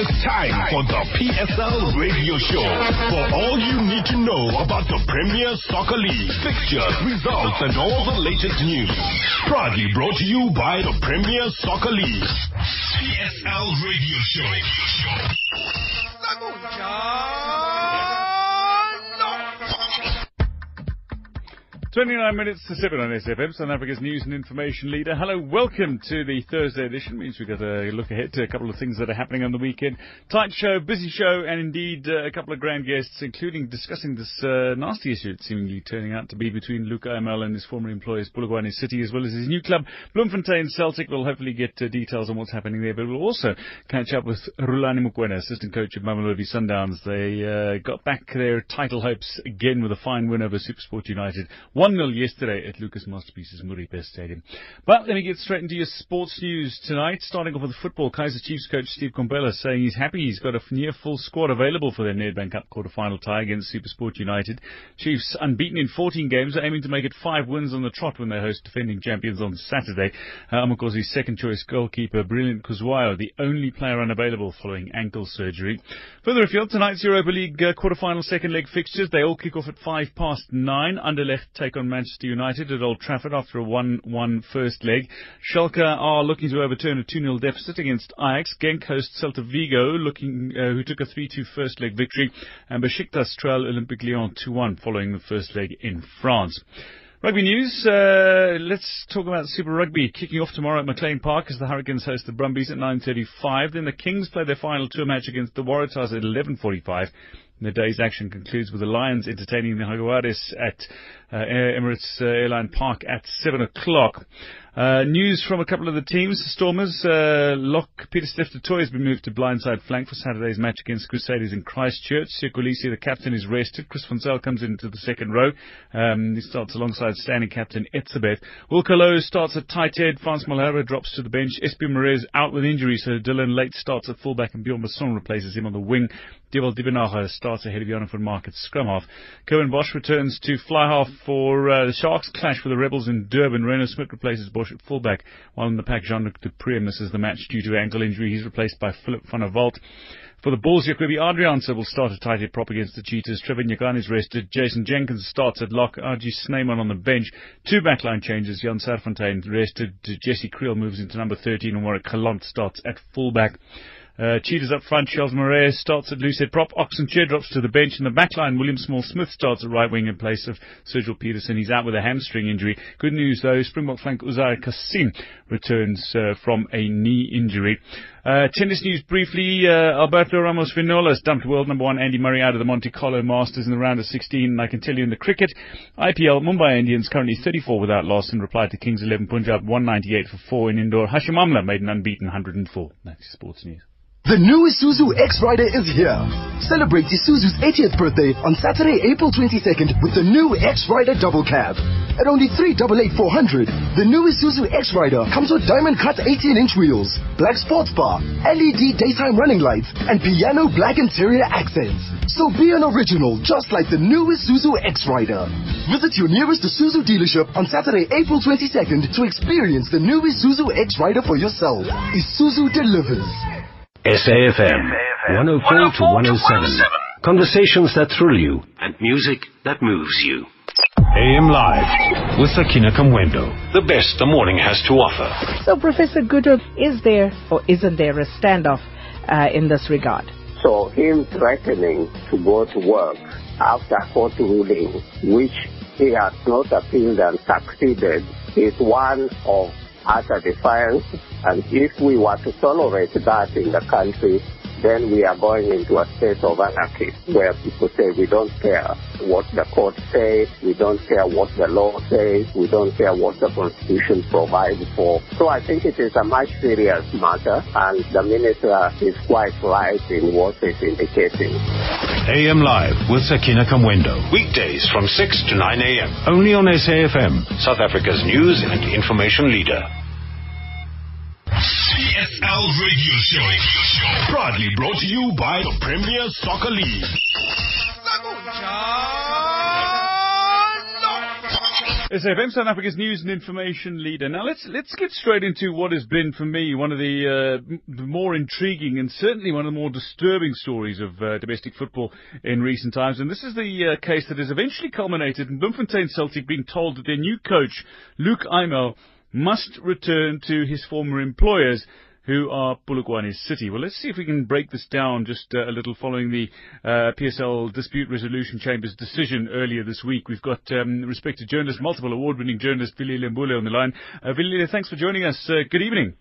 It's time for the PSL radio show. For all you need to know about the Premier Soccer League, fixtures, results, and all the latest news. Proudly brought to you by the Premier Soccer League. PSL radio show. No. 29 minutes to 7 on SFM, South Africa's news and information leader. Hello, welcome to the Thursday edition. It means we've got a look ahead to a couple of things that are happening on the weekend. Tight show, busy show, and indeed a couple of grand guests, including discussing this nasty issue it's seemingly turning out to be between Luc Eymael and his former employers, Polokwane City, as well as his new club, Bloemfontein Celtic. We'll hopefully get details on what's happening there, but we'll also catch up with Rulani Mokwena, assistant coach of Mamelodi Sundowns. They got back their title hopes again with a fine win over Supersport United. 1-0 yesterday at Lucas Masterpieces Muripe Stadium. But let me get straight into your sports news tonight. Starting off with football, Kaizer Chiefs coach Steve Komphela saying he's happy he's got a near full squad available for their Nedbank Cup quarter-final tie against Supersport United. Chiefs, unbeaten in 14 games, are aiming to make it 5 wins on the trot when they host defending champions on Saturday. Amakosi's second-choice goalkeeper, Brilliant Kuzwayo, the only player unavailable following ankle surgery. Further afield, tonight's Europa League quarter-final second-leg fixtures. They all kick off at 9:05. Anderlecht take on Manchester United at Old Trafford after a 1-1 first leg. Schalke are looking to overturn a 2-0 deficit against Ajax. Genk hosts Celta Vigo, who took a 3-2 first leg victory. And Besiktas trail Olympic Lyon 2-1 following the first leg in France. Rugby news, let's talk about Super Rugby. Kicking off tomorrow at McLean Park as the Hurricanes host the Brumbies at 9:35. Then the Kings play their final tour match against the Waratahs at 11:45. The day's action concludes with the Lions entertaining the Jaguares at Air Emirates Airline Park at 7 o'clock. News from a couple of the teams. Stormers, Peter Steph-Toy has been moved to blindside flank for Saturday's match against Crusaders in Christchurch. Sikulisi, the captain, is rested. Chris Fonsell comes into the second row. He starts alongside standing captain Etzebeth. Wilco Lowe starts at tight head. France Malherbe drops to the bench. Espi Marez out with injury, so Dylan Late starts at fullback and Bjorn Basson replaces him on the wing. Dibal Dibinaga starts ahead of Jonathan Mark at scrum half. Cohen Bosch returns to fly half for the Sharks. Clash with the Rebels in Durban. Reno Smith replaces Bosch at fullback, while in the pack Jean-Luc Dupré misses the match due to ankle injury. He's replaced by Philip van der Walt. For the Bulls, Jacobi Adrianse will start a tight head prop against the Cheetahs. Trevor Nyakani is rested. Jason Jenkins starts at lock. Arji Sneeman on the bench. 2 backline changes. Jan Serfontein rested. Jesse Creel moves into number 13 and Warwick Kalant starts at fullback. Cheetahs up front, Charles Moraes starts at loose head prop. Oxenshire drops to the bench. In the back line, William Small-Smith starts at right wing in place of Sergio Peterson. He's out with a hamstring injury. Good news, though, Springbok flank Uzair Kassim returns from a knee injury. Tennis news briefly, Alberto Ramos Vinola's dumped world number 1 Andy Murray out of the Monte Carlo Masters in the round of 16. And I can tell you in the cricket, IPL, Mumbai Indians currently 34 without loss and replied to Kings 11 Punjab 198 for 4 in indoor. Hashim Amla made an unbeaten 104. That's sports news. The new Isuzu X-Rider is here. Celebrate Isuzu's 80th birthday on Saturday, April 22nd with the new X-Rider Double Cab. At only 388,400, the new Isuzu X-Rider comes with diamond-cut 18-inch wheels, black sports bar, LED daytime running lights, and piano black interior accents. So be an original just like the new Isuzu X-Rider. Visit your nearest Isuzu dealership on Saturday, April 22nd to experience the new Isuzu X-Rider for yourself. Isuzu delivers. SAFM 104 to 107. Conversations that thrill you and music that moves you. AM Live with Sakina Kamwendo. The best the morning has to offer. So, Professor Goodall, is there or isn't there a standoff in this regard? So, him threatening to go to work after court ruling, which he has not appealed and succeeded, is one of utter defiance, and if we were to tolerate that in the country, then we are going into a state of anarchy where people say we don't care what the court says, we don't care what the law says, we don't care what the constitution provides for. So I think it is a much serious matter, and the minister is quite right in what he's indicating. AM Live with Sakina Kamwendo. Weekdays from 6 to 9 a.m. Only on SAFM, South Africa's news and information leader. PSL Radio Show. Proudly brought to you by the Premier Soccer League. SFM, South Africa's news and information leader. Now let's get straight into what has been for me one of the more intriguing and certainly one of the more disturbing stories of domestic football in recent times. And this is the case that has eventually culminated in Bloemfontein Celtic being told that their new coach, Luc Eymael, must return to his former employers, who are Polokwane City. Well, let's see if we can break this down just a little following the PSL Dispute Resolution Chamber's decision earlier this week. We've got respected journalist, multiple award-winning journalist, Vilile Mbule on the line. Vilile, thanks for joining us. Good evening.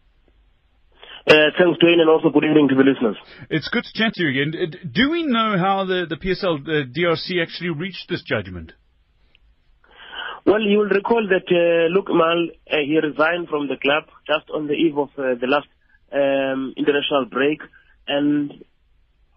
Thanks, Dwayne, and also good evening to the listeners. It's good to chat to you again. Do we know how the PSL DRC actually reached this judgment? Well, you will recall that Luc Eymael, he resigned from the club just on the eve of the last international break, and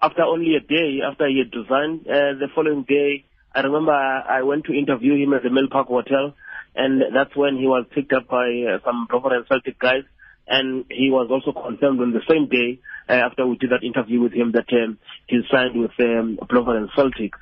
after only a day after he had resigned, the following day, I remember I went to interview him at the Mill Park Hotel, and that's when he was picked up by some Bloemfontein Celtic guys, and he was also confirmed on the same day after we did that interview with him that he signed with Bloemfontein Celtic.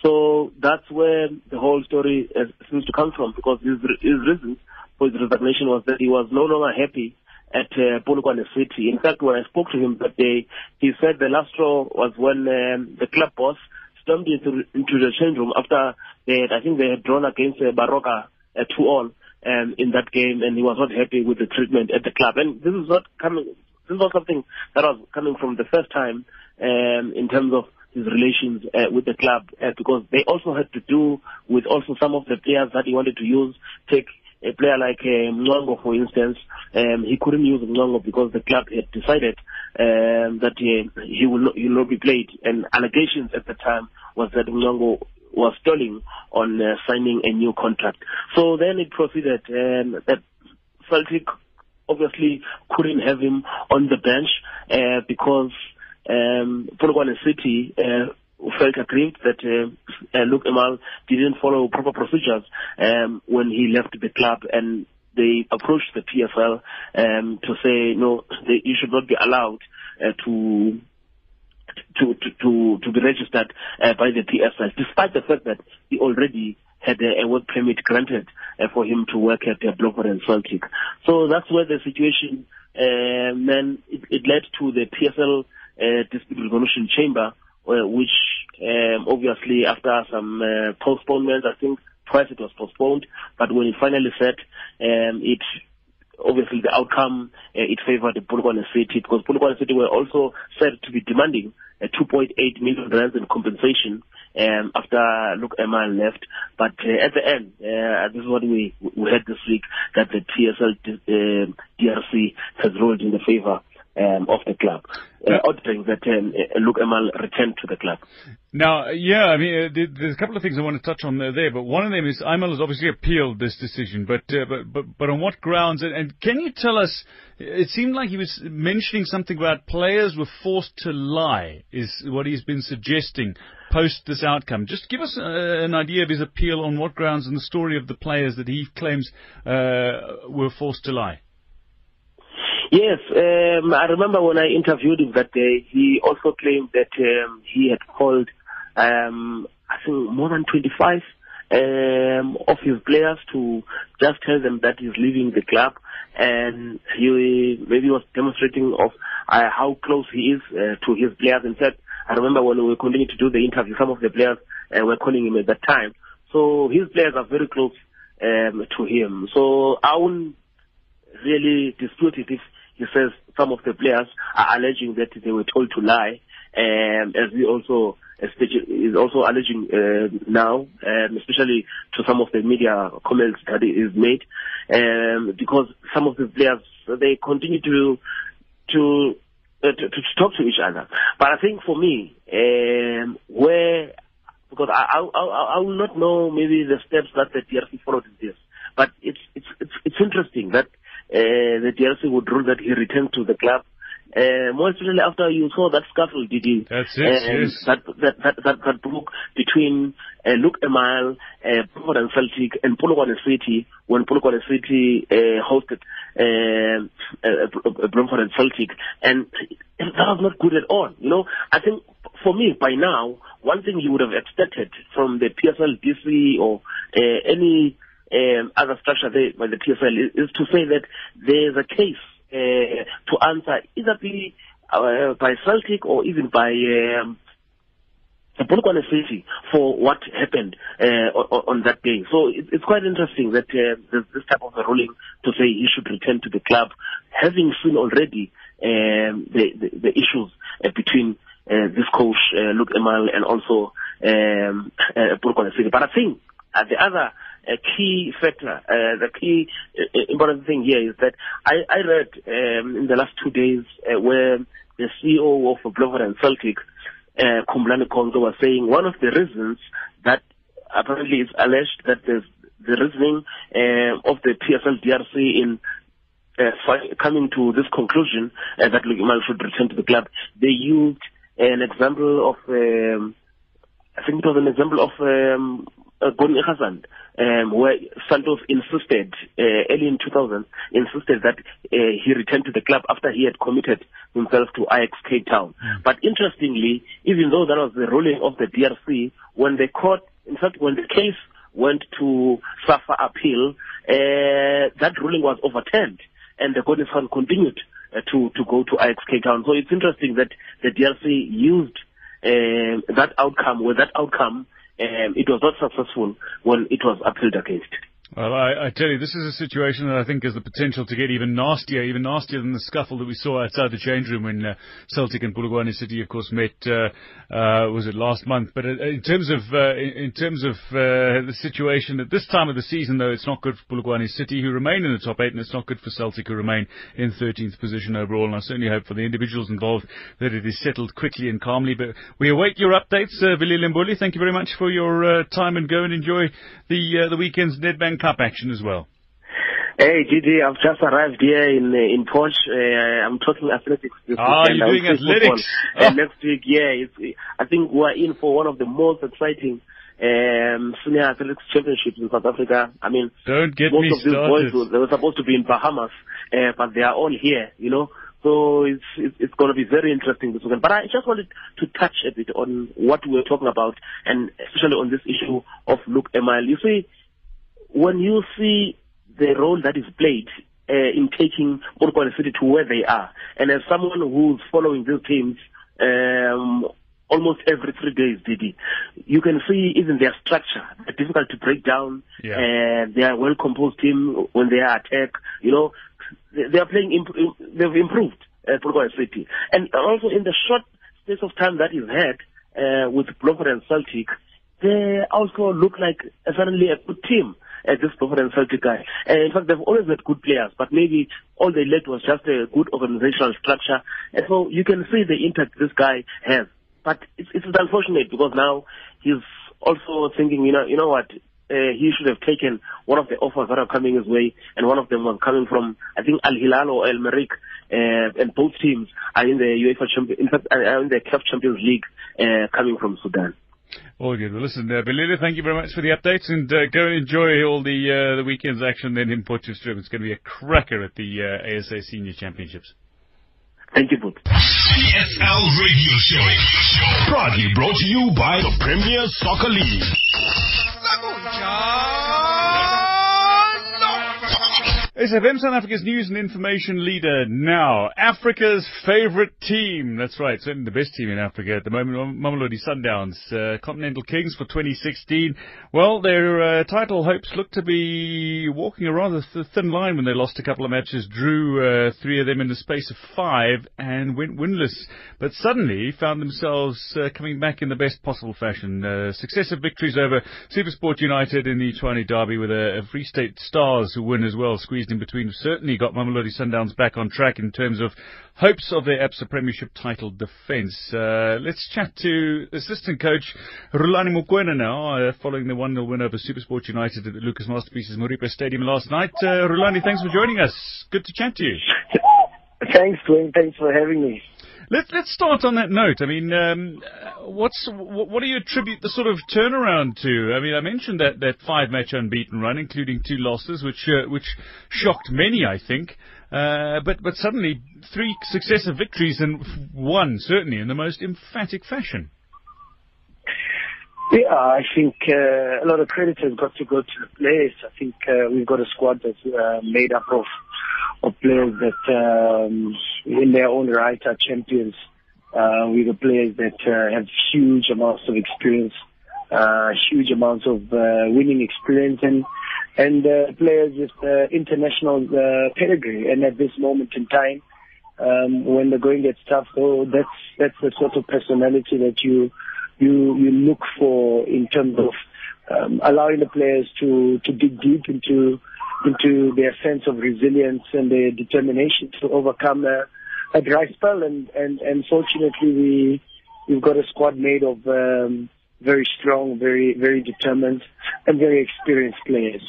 So that's where the whole story seems to come from, because his reason for his resignation was that he was no longer happy at Polokwane City. In fact, when I spoke to him that day, he said the last straw was when the club boss stormed into the change room after they had, I think they had drawn against Baroka 2-2 in that game, and he was not happy with the treatment at the club. And this is not coming. This is not something that was coming from the first time in terms of his relations with the club, because they also had to do with also some of the players that he wanted to use. Take a player like Mnongo, for instance. He couldn't use Mnongo because the club had decided that he will not be played. And allegations at the time was that Mnongo was stalling on signing a new contract. So then it proceeded that Celtic obviously couldn't have him on the bench because Polokwane City felt aggrieved that Luc Eymael didn't follow proper procedures when he left the club, and they approached the PSL to say, no, you should not be allowed to be registered by the PSL, despite the fact that he already had a work permit granted for him to work at Bloemfontein Celtic. So that's where the situation then it led to the PSL Dispute Resolution Chamber, which obviously after some postponements, I think twice it was postponed, but when it finally set, it obviously the outcome, it favoured the Polokwane City, because Polokwane City were also said to be demanding 2.8 million rand in compensation after Luc Eymael left. But at the end, this is what we heard this week, that the PSL DRC has ruled in the favour of the club, ordering that Luc Eymael return to the club. Now, yeah, I mean, there's a couple of things I want to touch on there, but one of them is Eymael has obviously appealed this decision, but on what grounds? And can you tell us? It seemed like he was mentioning something about players were forced to lie, is what he's been suggesting post this outcome. Just give us an idea of his appeal, on what grounds, and the story of the players that he claims were forced to lie. Yes, I remember when I interviewed him that day, he also claimed that he had called, I think, more than 25 of his players to just tell them that he's leaving the club, and he maybe was demonstrating of how close he is to his players. In fact, I remember when we continued to do the interview, some of the players were calling him at that time. So his players are very close to him. So I wouldn't really dispute it if he says some of the players are alleging that they were told to lie, as he also is also alleging now, especially to some of the media comments that is made, because some of the players, they continue to talk to each other. But I think for me, because I will not know maybe the steps that the DRC followed in this, but it's interesting that the DRC would rule that he returned to the club. More especially after you saw that scuffle, did you? That's it, yes. That broke between Luc Eymael, Bloemfontein Celtic, and Polokwane City, when Polokwane City hosted Bloemfontein Celtic, and that was not good at all. You know, I think for me, by now, one thing you would have expected from the PSLDC or any other structure there by the PSL is to say that there is a case to answer either by Celtic or even by Polokwane City for what happened on that day. So it's quite interesting that there's this type of a ruling to say he should return to the club, having seen already the issues between this coach, Luc Eymael, and also Polokwane City. But I think the other key factor, the key important thing here is that I read in the last 2 days where the CEO of Bloemfontein Celtic, Kumlani Konzo, was saying one of the reasons that apparently is alleged that there's the reasoning of the PSL DRC in coming to this conclusion that Luc Eymael should return to the club. They used an example of, I think it was an example of Gordon Hassan, where Santos insisted, early in 2000, insisted that he return to the club after he had committed himself to Ajax Cape Town. But interestingly, even though that was the ruling of the DRC, when the court, in fact, when the case went to SAFA appeal, that ruling was overturned, and the Gordon Hassan continued to go to Ajax Cape Town. So it's interesting that the DRC used that outcome, with that outcome, it was not successful when it was appealed against. Well, I tell you, this is a situation that I think has the potential to get even nastier than the scuffle that we saw outside the change room when Celtic and Polokwane City, of course, met. Was it last month? But in terms of the situation at this time of the season, though, it's not good for Polokwane City, who remain in the top 8, and it's not good for Celtic, who remain in 13th position overall. And I certainly hope for the individuals involved that it is settled quickly and calmly. But we await your updates, Vili Limbuli. Thank you very much for your time, and go and enjoy the weekend's Nedbank Cup action as well. Hey, Gigi, I've just arrived here in Porsche. I'm talking athletics. You're doing athletics. Next week, I think we're in for one of the most exciting senior athletics championships in South Africa. I mean, don't get most me of these started. Boys, they were supposed to be in Bahamas, but they are all here, you know. So it's going to be very interesting this weekend. But I just wanted to touch a bit on what we were talking about, and especially on this issue of Luc Eymael. You see, when you see the role that is played in taking Polokwane City to where they are, and as someone who's following these teams almost every 3 days, Didi, you can see even their structure, they're difficult to break down, they are a well-composed team when they are attack, you know, they are playing, they've improved Polokwane City. And also in the short space of time that you've had with Bloemfontein Celtic, they also look like suddenly a good team. This Bloemfontein Celtic guy. In fact, they've always had good players, but maybe all they lacked was just a good organizational structure. And so you can see the impact this guy has. But it's unfortunate because now he's also thinking, you know what, he should have taken one of the offers that are coming his way, and one of them was coming from, I think, Al Hilal or Al Merrikh, and both teams are in the UEFA Champions, in fact, are in the CAF Champions League, coming from Sudan. All good. Well, listen, Belila, thank you very much for the updates, and go and enjoy all the weekend's action then in Potchefstroom. It's going to be a cracker at the ASA Senior Championships. Thank you, Bob. PSL Radio Show. Proudly brought to you by the Premier Soccer League. SFM, South Africa's news and information leader now. Africa's favourite team. That's right, certainly the best team in Africa at the moment. Mamelodi Sundowns, Continental Kings for 2016. Well, their title hopes look to be walking a rather thin line when they lost a couple of matches, drew 3 of them in the space of 5, and went winless. But suddenly found themselves coming back in the best possible fashion. Successive victories over Supersport United in the Tshwane derby, with a Free State Stars who win as well, squeezed in between, certainly got Mamelodi Sundowns back on track in terms of hopes of their APSA Premiership title defence. Let's chat to assistant coach Rulani Mokwena now, following the 1-0 win over Supersport United at the Lucas Masterpieces Muripe Stadium last night. Rulani, thanks for joining us. Good to chat to you. Thanks, Dwayne. Thanks for having me. Let's start on that note. I mean, what do you attribute the sort of turnaround to? I mean, I mentioned that 5-match unbeaten run, including 2 losses, which shocked many, I think. But suddenly 3 successive victories, and 1 certainly in the most emphatic fashion. Yeah, I think a lot of credit has got to go to the players. I think we've got a squad that's made up of players that, in their own right, are champions. We've got players that have huge amounts of experience, huge amounts of winning experience, and players with international pedigree. And at this moment in time, when the going gets tough, that's the sort of personality that you look for in terms of allowing the players to dig deep into their sense of resilience and their determination to overcome a dry spell. And fortunately, we've got a squad made of very strong, very very determined, and very experienced players.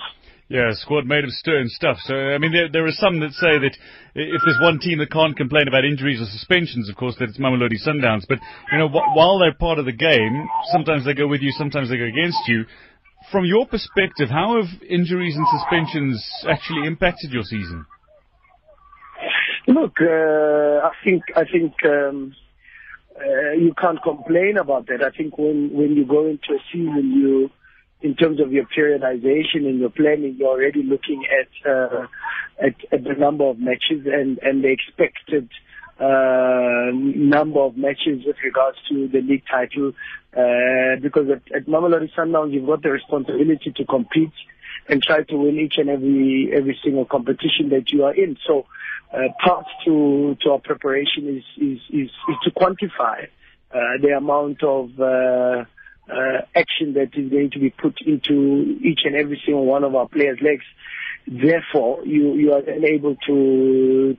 Yeah, squad made of stern stuff. So, I mean, there are some that say that if there's one team that can't complain about injuries or suspensions, of course, that it's Mamelodi Sundowns. But, you know, while they're part of the game, sometimes they go with you, sometimes they go against you. From your perspective, how have injuries and suspensions actually impacted your season? Look, I think you can't complain about that. I think when you go into a season, you... in terms of your periodization and your planning, you're already looking at the number of matches and the expected number of matches with regards to the league title. Because at Mamelodi Sundowns, you've got the responsibility to compete and try to win each and every single competition that you are in. So, part to our preparation is to quantify the amount of action that is going to be put into each and every single one of our players' legs. Therefore, you are then able to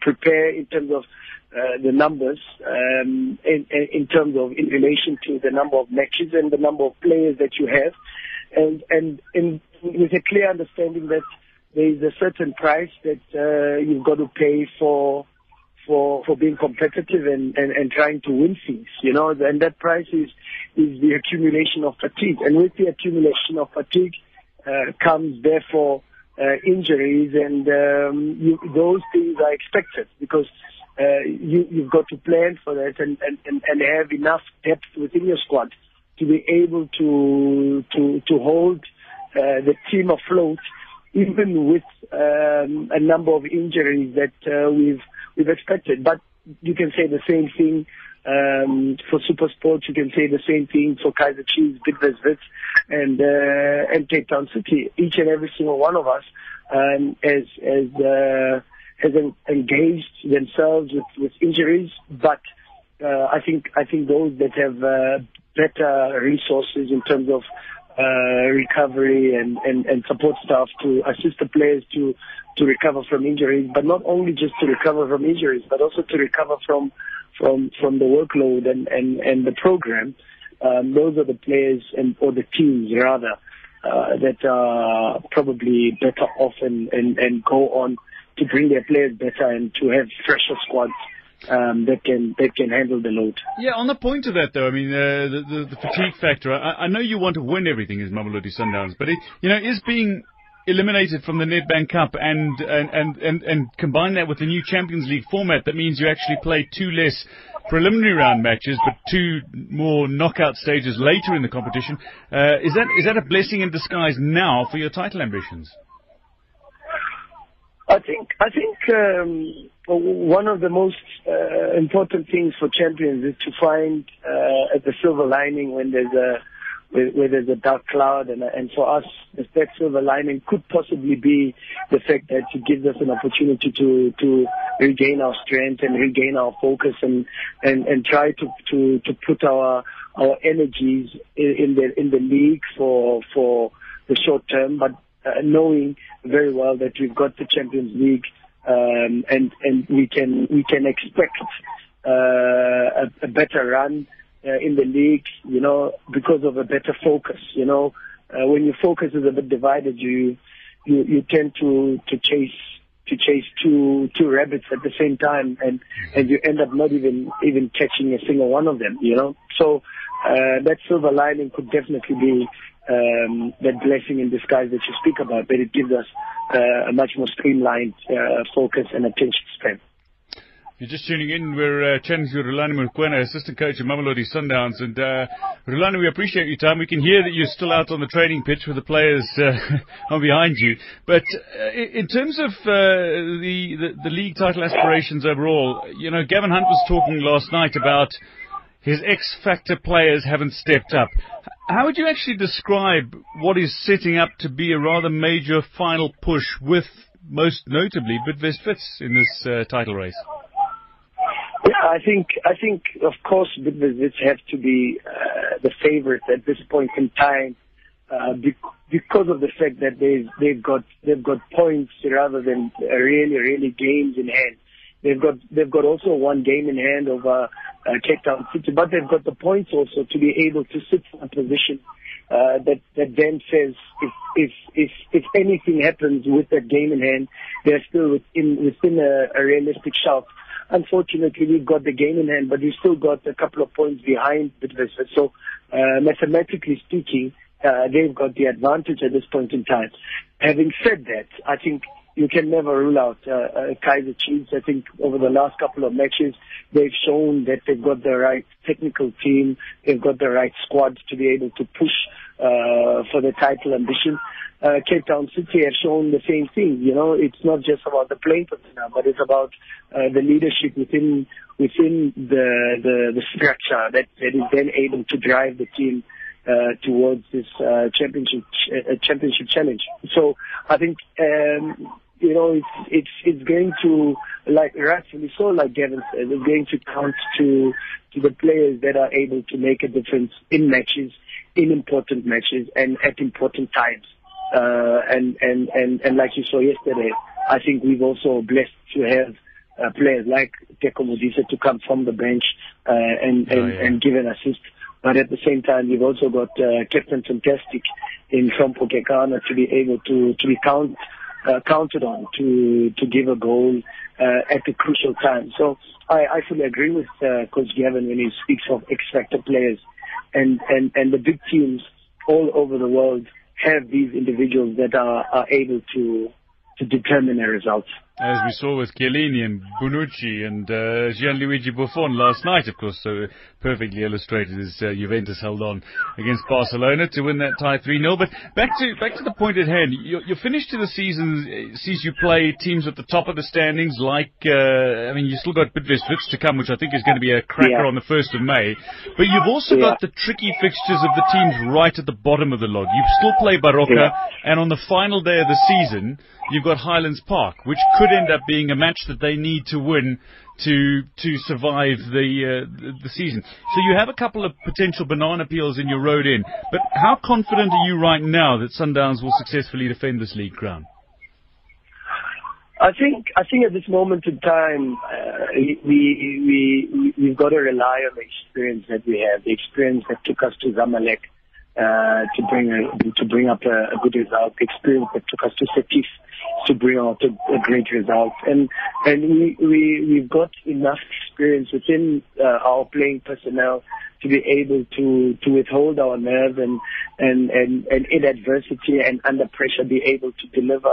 prepare in terms of the numbers, in terms of in relation to the number of matches and the number of players that you have, and with a clear understanding that there is a certain price that you've got to pay for being competitive and trying to win things, you know, and that price is the accumulation of fatigue. And with the accumulation of fatigue comes, therefore, injuries, and those things are expected because you've got to plan for that and have enough depth within your squad to be able to hold the team afloat, even with a number of injuries that we've expected. But you can say the same thing for Supersport. You can say the same thing for Kaizer Chiefs, Big Wits, and Cape Town City. Each and every single one of us has engaged themselves with injuries. But I think those that have better resources in terms of recovery and support staff to assist the players to recover from injuries, but not only just to recover from injuries, but also to recover from the workload and the program. Those are the players or the teams rather that are probably better off and go on to bring their players better and to have fresher squads that can handle the load. Yeah, on the point of that though, I mean the fatigue factor. I know you want to win everything as Mamelodi Sundowns, but is being eliminated from the Nedbank Cup and combine that with the new Champions League format, that means you actually play 2 less preliminary round matches, but 2 more knockout stages later in the competition. Is that a blessing in disguise now for your title ambitions? I think one of the most important things for champions is to find the silver lining when there's a dark cloud, and for us, that silver lining could possibly be the fact that it gives us an opportunity to regain our strength and regain our focus and try to put our energies in the league for the short term, but knowing very well that we've got the Champions League, and we can expect a better run in the league, because of a better focus. When your focus is a bit divided, you tend to chase two rabbits at the same time, and you end up not even catching a single one of them. So that silver lining could definitely be that blessing in disguise that you speak about, but it gives us a much more streamlined focus and attention span. If you're just tuning in, we're chatting to Rulani Mokwena, assistant coach of Mamelodi Sundowns. And Rulani, we appreciate your time. We can hear that you're still out on the training pitch with the players on behind you. But in terms of the league title aspirations overall, you know, Gavin Hunt was talking last night about his X-Factor players haven't stepped up. How would you actually describe what is setting up to be a rather major final push with, most notably, Bidvest Fits in this title race? Yeah, I think of course Bidvest have to be the favourites at this point in time because of the fact that they've got points rather than really games in hand. They've got also one game in hand over Cape Town City, but they've got the points also to be able to sit in a position that then says if anything happens with that game in hand, they're still within a realistic shout. Unfortunately, we've got the game in hand, but we've still got a couple of points behind Bidvest. So, mathematically speaking, they've got the advantage at this point in time. Having said that, I think you can never rule out Kaizer Chiefs. I think over the last couple of matches, they've shown that they've got the right technical team, they've got the right squad to be able to push for the title ambition. Cape Town City have shown the same thing. You know, it's not just about the playing personnel, but it's about the leadership within the structure that is then able to drive the team towards this championship challenge. So I think you know, it's going to, like rightfully so, like Gavin said, it's going to count to the players that are able to make a difference in matches, in important matches, and at important times. And like you saw yesterday, I think we've also blessed to have players like Teko Modise to come from the bench and give an assist. But at the same time, you've also got Captain Fantastic in Hlompho Kekana to be able to be counted on to give a goal at the crucial time. So I fully agree with Coach Gavin when he speaks of X-Factor players, and the big teams all over the world have these individuals that are able to determine their results. As we saw with Chiellini and Bonucci and Gianluigi Buffon last night, of course, so perfectly illustrated as Juventus held on against Barcelona to win that tie 3-0. But back to the point at hand, your finish to the season sees you play teams at the top of the standings like, you still got Bidvest Fits to come, which I think is going to be a cracker on the 1st of May. But you've also got the tricky fixtures of the teams right at the bottom of the log. You still play Baroka, and on the final day of the season, you've got Highlands Park, which could end up being a match that they need to win to survive the season. So you have a couple of potential banana peels in your road in. But how confident are you right now that Sundowns will successfully defend this league crown? I think at this moment in time, we've got to rely on the experience that we have, the experience that took us to Zamalek to bring up a good result, the experience that took us to Setif to bring out a great result, and we've got enough experience within our playing personnel to be able to withhold our nerve and in adversity and under pressure be able to deliver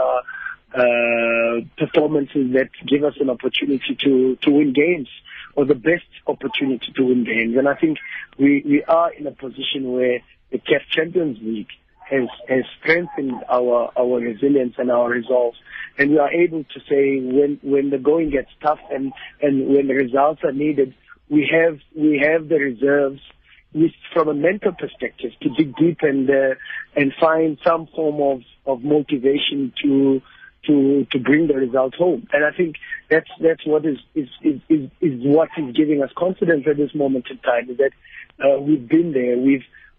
performances that give us an opportunity to win games, or the best opportunity to win games. And I think we are in a position where the CAF Champions League has strengthened our resilience and our resolve, and we are able to say when the going gets tough and when the results are needed, we have the reserves, from a mental perspective, to dig deep and find some form of motivation to bring the result home. And I think that's what is what is giving us confidence at this moment in time, is that we've been there,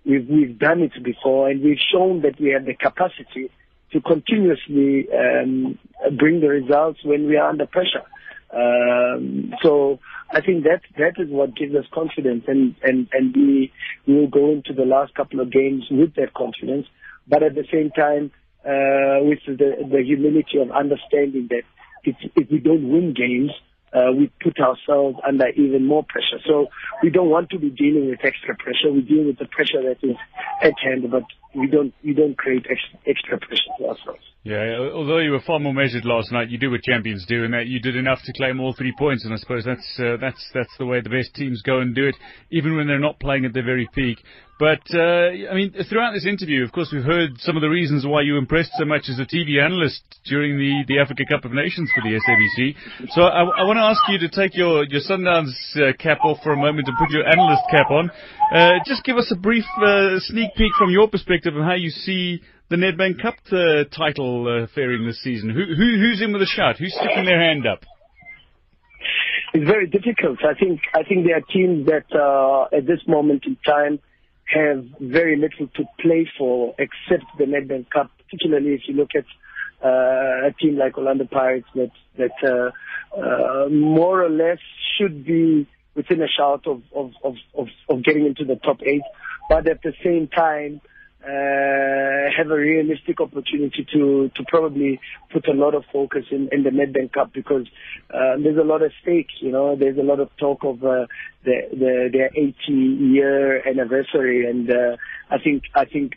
We've done it before, and we've shown that we have the capacity to continuously bring the results when we are under pressure. So I think that is what gives us confidence, and we will go into the last couple of games with that confidence, but at the same time with the humility of understanding that if we don't win games, we put ourselves under even more pressure. So we don't want to be dealing with extra pressure. We deal with the pressure that is at hand, but we don't create extra pressure for ourselves. Yeah, although you were far more measured last night, you do what champions do, and that you did enough to claim all 3 points, and I suppose that's the way the best teams go and do it, even when they're not playing at their very peak. But, I mean, throughout this interview, of course, we've heard some of the reasons why you impressed so much as a TV analyst during the Africa Cup of Nations for the SABC. So I want to ask you to take your Sundowns cap off for a moment and put your analyst cap on. Just give us a brief sneak peek from your perspective of how you see the Nedbank Cup title faring this season. Who's in with a shout? Who's sticking their hand up? It's very difficult. I think there are teams that at this moment in time have very little to play for except the Nedbank Cup. Particularly if you look at a team like Orlando Pirates that more or less should be within a shout of getting into the top 8, but at the same time. Have a realistic opportunity to probably put a lot of focus in the Nedbank Cup because there's a lot of stake, you know. There's a lot of talk of their 80-year anniversary, and I think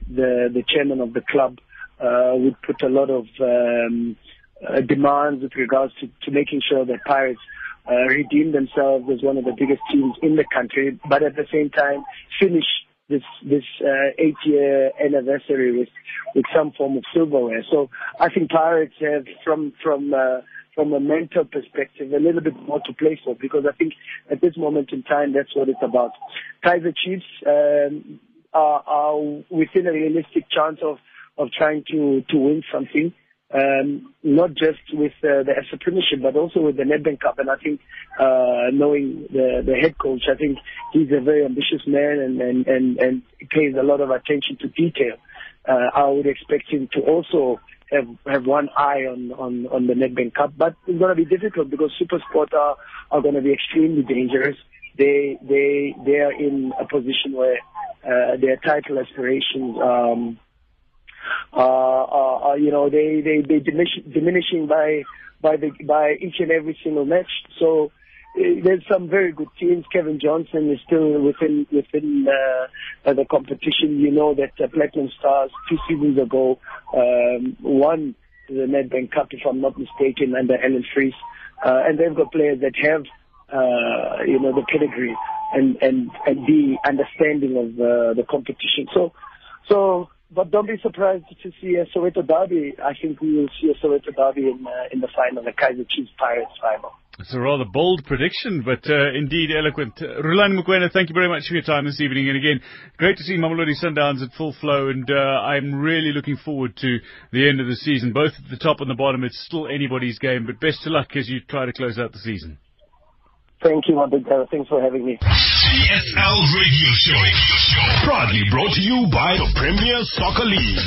the chairman of the club would put a lot of demands with regards to making sure that Pirates redeem themselves as one of the biggest teams in the country, but at the same time finish this 8-year anniversary with some form of silverware. So I think Pirates have, from a mental perspective, a little bit more to play for, because I think at this moment in time, that's what it's about. Kaizer Chiefs are within a realistic chance of trying to win something, not just with the AFC Premiership, but also with the Nedbank Cup. And I think, knowing the head coach, I think he's a very ambitious man and pays a lot of attention to detail. I would expect him to also have one eye on the Nedbank Cup, but it's going to be difficult because SuperSport are going to be extremely dangerous. They are in a position where their title aspirations. You know, they diminishing by each and every single match. So there's some very good teams. Kevin Johnson is still within the competition. You know that Platinum Stars 2 seasons ago won the Nedbank Cup, if I'm not mistaken, under Alan Fries, and they've got players that have you know, the pedigree and the understanding of the competition. So. But don't be surprised to see a Soweto derby. I think we will see a Soweto derby in the final, the Kaizer Chiefs Pirates final. It's a rather bold prediction, but indeed eloquent. Rulani Mokwena, thank you very much for your time this evening. And again, great to see Mamelodi Sundowns at full flow, and I'm really looking forward to the end of the season. Both at the top and the bottom, it's still anybody's game, but best of luck as you try to close out the season. Thank you, my big brother. Thanks for having me. PSL Radio Show. Proudly brought to you by the Premier Soccer League.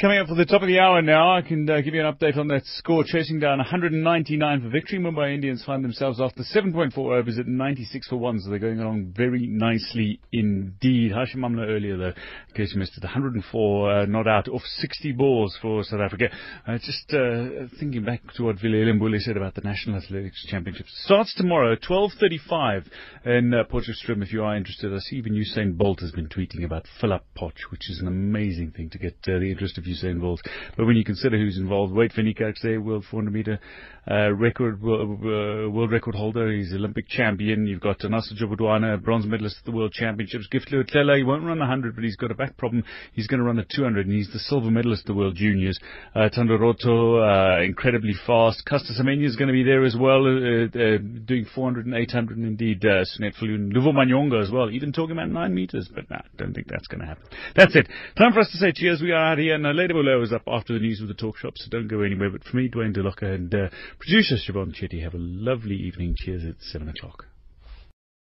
Coming up for the top of the hour now, I can give you an update on that score. Chasing down 199 for victory, Mumbai Indians find themselves after 7.4 overs at 96 for 1, so they're going along very nicely indeed. Hashim Amla earlier, though, in case you missed it, 104 not out off 60 balls for South Africa. Just thinking back to what Vile Mbule said about the National Athletics Championship. Starts tomorrow, 12:35 in Potchefstroom, if you are interested. I see even Usain Bolt has been tweeting about Philip Potch, which is an amazing thing to get the interest of Usain involved. But when you consider who's involved, Wade Finney-Cox there, world 400 meter world record holder, he's Olympic champion. You've got Tanasa Jobodwana, bronze medalist at the World Championships. Giftile Tlela, he won't run 100, but he's got a back problem. He's going to run the 200, and he's the silver medalist at the World Juniors. Tandoroto, incredibly fast. Caster Semenya is going to be there as well, doing 400 and 800, and indeed Sunet Falloon, Luvo Manyonga as well, even talking about 9 meters, but I don't think that's going to happen. That's it. Time for us to say cheers. We are out here now. Lady Bolo is up after the news of the talk shop, so don't go anywhere. But for me, Dwayne DeLocca, and producer Siobhan Chetty, have a lovely evening. Cheers at 7 o'clock.